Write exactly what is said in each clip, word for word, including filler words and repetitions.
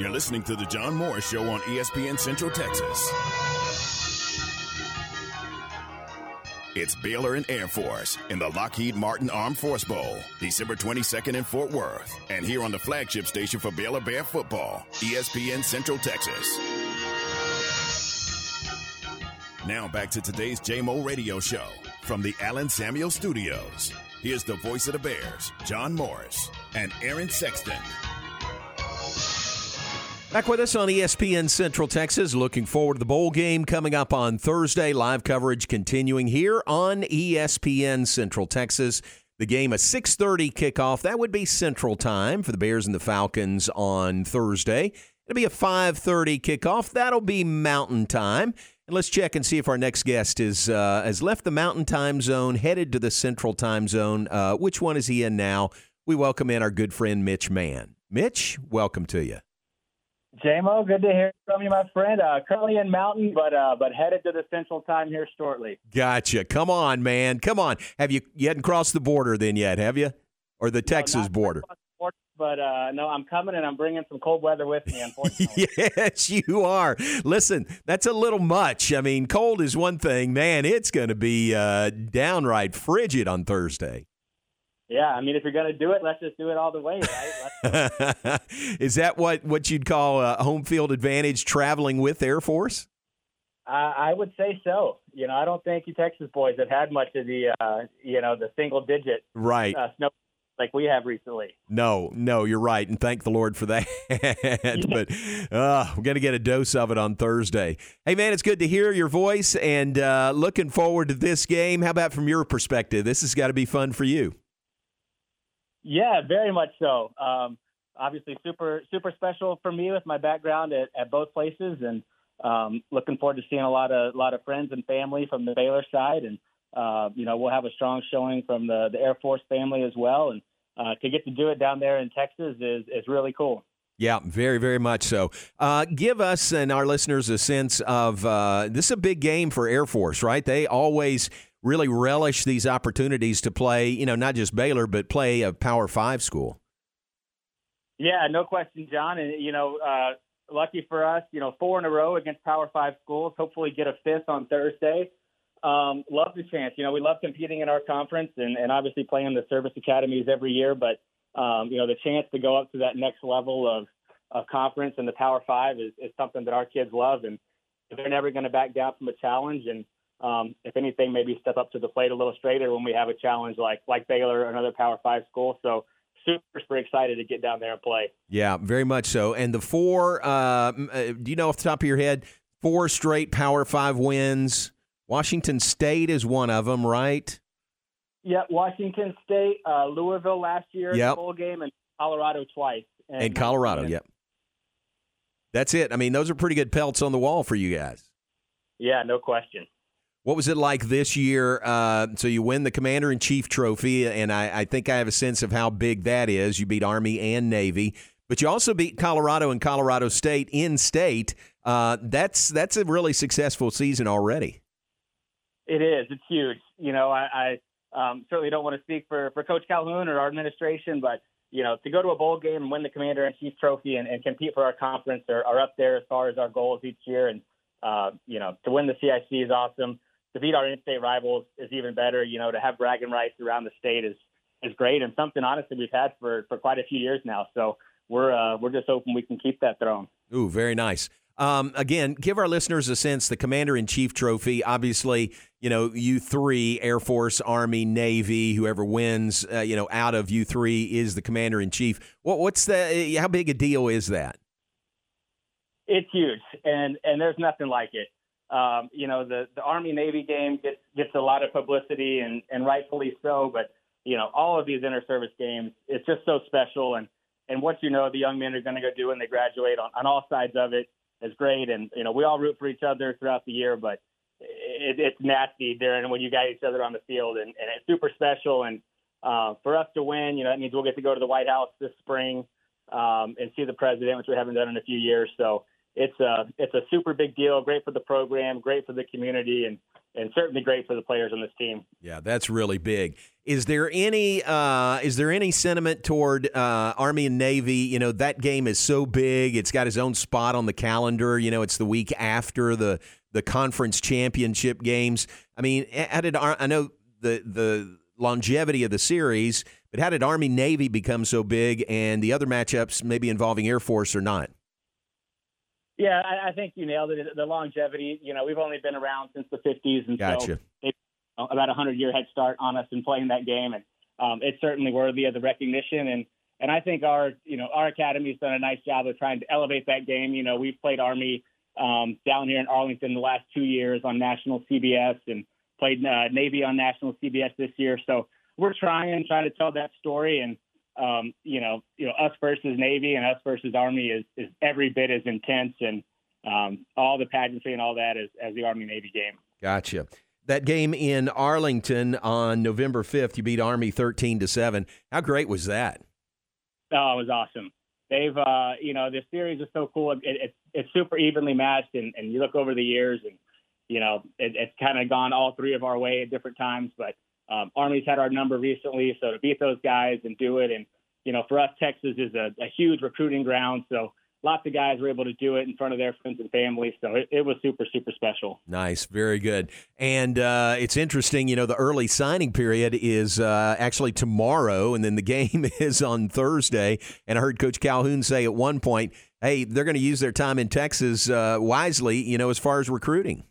You're listening to The John Morris Show on E S P N Central Texas. It's Baylor and Air Force in the Lockheed Martin Armed Force Bowl, December twenty-second in Fort Worth. And here on the flagship station for Baylor Bear football, E S P N Central Texas. Now back to today's J M O radio show from the Allen Samuel Studios. Here's the voice of the Bears, John Morris and Aaron Sexton. Back with us on E S P N Central Texas. Looking forward to the bowl game coming up on Thursday. Live coverage continuing here on E S P N Central Texas. The game, a six thirty kickoff. That would be Central Time for the Bears and the Falcons on Thursday. It'll be a five thirty kickoff. That'll be Mountain Time. And let's check and see if our next guest is uh, has left the Mountain Time zone, headed to the Central Time zone. Uh, which one is he in now? We welcome in our good friend Mitch Mann. Mitch, welcome to you. J-Mo, good to hear from you, my friend. Uh, currently in Mountain, but uh, but headed to the Central Time here shortly. Gotcha. Come on, man. Come on. Have you you hadn't crossed the border then yet, have you? Or the no, Texas border? The border? But uh, no, I'm coming and I'm bringing some cold weather with me, unfortunately. Yes, you are. Listen, that's a little much. I mean, cold is one thing, man. It's going to be uh, downright frigid on Thursday. Yeah, I mean, if you're going to do it, let's just do it all the way, right? Is that what, what you'd call a home field advantage traveling with Air Force? Uh, I would say so. You know, I don't think you Texas boys have had much of the, uh, you know, the single-digit right. uh, snow like we have recently. No, no, you're right, and thank the Lord for that. But uh, we're going to get a dose of it on Thursday. Hey, man, it's good to hear your voice, and uh, looking forward to this game. How about from your perspective? This has got to be fun for you. Yeah, very much so. Um, obviously, super super special for me with my background at, at both places, and um, looking forward to seeing a lot of lot of friends and family from the Baylor side, and uh, you know we'll have a strong showing from the, the Air Force family as well. And uh, to get to do it down there in Texas is is really cool. Yeah, very, very much so. Uh, give us and our listeners a sense of uh, this is a big game for Air Force, right? They always really relish these opportunities to play, you know, not just Baylor, but play a Power Five school. Yeah, no question, John. And, you know, uh, lucky for us, you know, four in a row against Power Five schools, hopefully get a fifth on Thursday. Um, love the chance. You know, we love competing in our conference and, and obviously playing the service academies every year, but Um, you know, the chance to go up to that next level of, of conference and the Power Five is, is something that our kids love, and they're never going to back down from a challenge. And um, if anything, maybe step up to the plate a little straighter when we have a challenge like like Baylor or another Power Five school. So super, super excited to get down there and play. Yeah, very much so. And the four, uh, do you know off the top of your head, four straight Power Five wins? Washington State is one of them, right? Yeah, Washington State, uh, Louisville last year, yep. bowl game, and Colorado twice. And, and Colorado, and, yep. That's it. I mean, those are pretty good pelts on the wall for you guys. Yeah, no question. What was it like this year? Uh, so you win the Commander-in-Chief Trophy, and I, I think I have a sense of how big that is. You beat Army and Navy, but you also beat Colorado and Colorado State in-state. Uh, that's, that's a really successful season already. It is. It's huge. You know, I... I Um, certainly don't want to speak for, for Coach Calhoun or our administration, but, you know, to go to a bowl game and win the Commander-in-Chief Trophy and, and compete for our conference are, are up there as far as our goals each year. And, uh, you know, to win the C I C is awesome. To beat our in-state rivals is even better. You know, to have bragging rights around the state is, is great, and something, honestly, we've had for, for quite a few years now. So we're uh, we're just hoping we can keep that throne. Ooh, very nice. Um, again, give our listeners a sense, the Commander-in-Chief Trophy, obviously, you know, U three, Air Force, Army, Navy, whoever wins, uh, you know, out of U three is the Commander-in-Chief. What, what's the, how big a deal is that? It's huge, and, and there's nothing like it. Um, you know, the, the Army-Navy game gets, gets a lot of publicity, and, and rightfully so, but, you know, all of these inter-service games, it's just so special, and, and what you know the young men are going to go do when they graduate on, on all sides of it. It's great, and, you know, we all root for each other throughout the year, but it, it's nasty during when you got each other on the field, and, and it's super special. And uh, for us to win, you know, that means we'll get to go to the White House this spring um, and see the president, which we haven't done in a few years. So it's a, it's a super big deal, great for the program, great for the community, and, and certainly great for the players on this team. Yeah, that's really big. Is there any uh, is there any sentiment toward uh, Army and Navy? You know, that game is so big. It's got its own spot on the calendar. You know, it's the week after the the conference championship games. I mean, how did I know the the longevity of the series, but how did Army Navy become so big, and the other matchups maybe involving Air Force or not? Yeah, I, I think you nailed it. The longevity, you know, we've only been around since the fifties, and gotcha. So they've about a hundred-year head start on us in playing that game, and um, it's certainly worthy of the recognition. And and I think our you know our academy's done a nice job of trying to elevate that game. You know, we've played Army um, down here in Arlington the last two years on national C B S, and played uh, Navy on national C B S this year. So we're trying trying to tell that story, and um, you know you know us versus Navy and us versus Army is is every bit as intense, and um, all the pageantry and all that is as the Army Navy game. Gotcha. That game in Arlington on November fifth, you beat Army thirteen to seven. How great was that? Oh, it was awesome. They've, uh, you know, this series is so cool. It, it, it's super evenly matched, and, and you look over the years, and, you know, it, it's kind of gone all three of our way at different times. But um, Army's had our number recently, so to beat those guys and do it. And, you know, for us, Texas is a, a huge recruiting ground, so lots of guys were able to do it in front of their friends and family, so it, it was super, super special. Nice. Very good. And uh, it's interesting, you know, the early signing period is uh, actually tomorrow, and then the game is on Thursday. And I heard Coach Calhoun say at one point, hey, they're going to use their time in Texas uh, wisely, you know, as far as recruiting.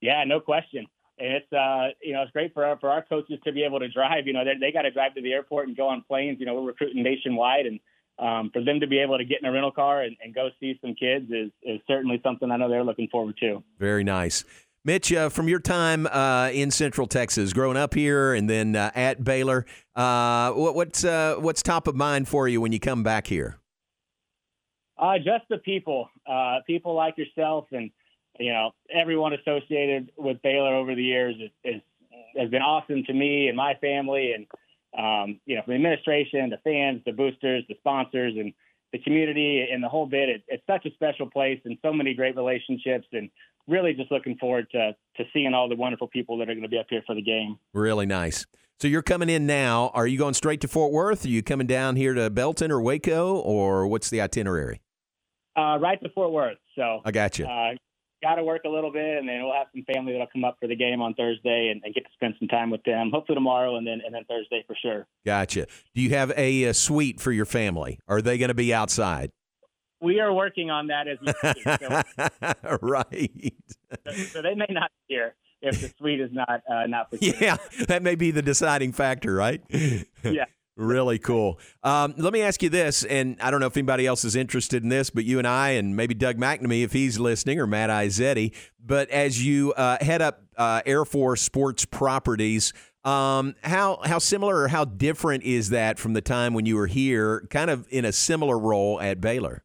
Yeah, no question. And it's, uh, you know, it's great for our, for our coaches to be able to drive. You know, they got to drive to the airport and go on planes. You know, we're recruiting nationwide, and Um, for them to be able to get in a rental car and, and go see some kids is, is certainly something I know they're looking forward to. Very nice. Mitch, uh, from your time uh, in Central Texas, growing up here and then uh, at Baylor, uh, what, what's uh, what's top of mind for you when you come back here? Uh, just the people, uh, people like yourself, and you know everyone associated with Baylor over the years is, is, has been awesome to me and my family, and Um, you know, from the administration, the fans, the boosters, the sponsors, and the community and the whole bit. It, it's such a special place and so many great relationships, and really just looking forward to to seeing all the wonderful people that are going to be up here for the game. Really nice. So you're coming in now. Are you going straight to Fort Worth? Are you coming down here to Belton or Waco, or what's the itinerary? Uh, right to Fort Worth. So I got you. Uh, Got to work a little bit, and then we'll have some family that'll come up for the game on Thursday, and, and get to spend some time with them. Hopefully tomorrow, and then and then Thursday for sure. Gotcha. Do you have a, a suite for your family? Are they going to be outside? We are working on that as we speak. So, right. So, so they may not be here if the suite is not uh, not for sure. Yeah, that may be the deciding factor, right? Yeah. Really cool. Um, let me ask you this, and I don't know if anybody else is interested in this, but you and I, and maybe Doug McNamee if he's listening, or Matt Izetti, but as you uh, head up uh, Air Force Sports Properties, um, how how similar or how different is that from the time when you were here, kind of in a similar role at Baylor?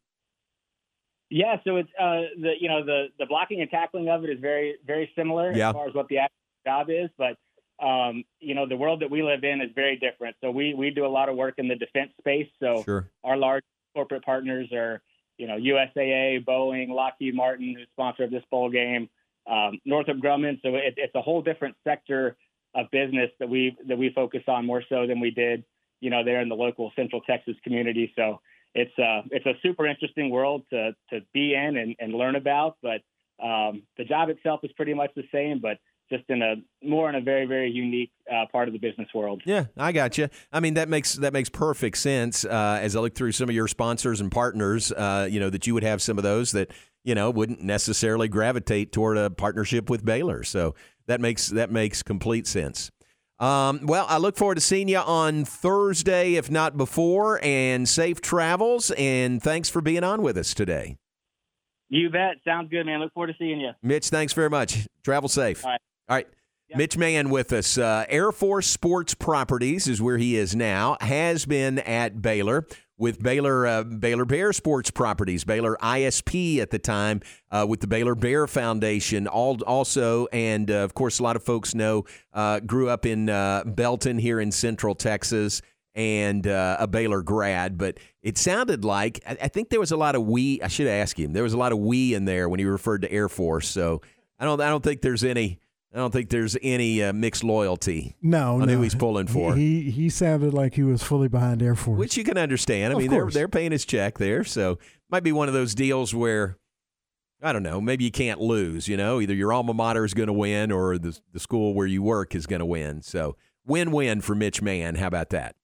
Yeah, so it's uh, the you know the the blocking and tackling of it is very very similar yeah. as far as what the actual job is, but. Um, you know, the world that we live in is very different. So we, we do a lot of work in the defense space. So sure. Our large corporate partners are, you know, U S A A, Boeing, Lockheed Martin, who's sponsor of this bowl game, um, Northrop Grumman. So it, it's a whole different sector of business that we that we focus on more so than we did, you know, there in the local Central Texas community. So it's a, it's a super interesting world to, to be in and, and learn about. But um, the job itself is pretty much the same, but just in a more in a very, very unique uh, part of the business world. Yeah, I got you. I mean, that makes that makes perfect sense. Uh, as I look through some of your sponsors and partners, uh, you know, that you would have some of those that, you know, wouldn't necessarily gravitate toward a partnership with Baylor. So that makes that makes complete sense. Um, well, I look forward to seeing you on Thursday, if not before, and safe travels. And thanks for being on with us today. You bet. Sounds good, man. Look forward to seeing you. Mitch, thanks very much. Travel safe. All right. All right, yeah. Mitch Mann with us. Uh, Air Force Sports Properties is where he is now, has been at Baylor with Baylor uh, Baylor Bear Sports Properties, Baylor I S P at the time, uh, with the Baylor Bear Foundation all, also, and, uh, of course, a lot of folks know, uh, grew up in uh, Belton here in Central Texas, and uh, a Baylor grad, but it sounded like, I, I think there was a lot of we, I should ask him, there was a lot of we in there when he referred to Air Force, so I don't, I don't think there's any... I don't think there's any uh, mixed loyalty. No, on no. who he's pulling for. He, he he sounded like he was fully behind Air Force, which you can understand. I of mean, course. they're they're paying his check there, so might be one of those deals where I don't know. Maybe you can't lose. You know, either your alma mater is going to win, or the the school where you work is going to win. So win-win for Mitch Mann. How about that?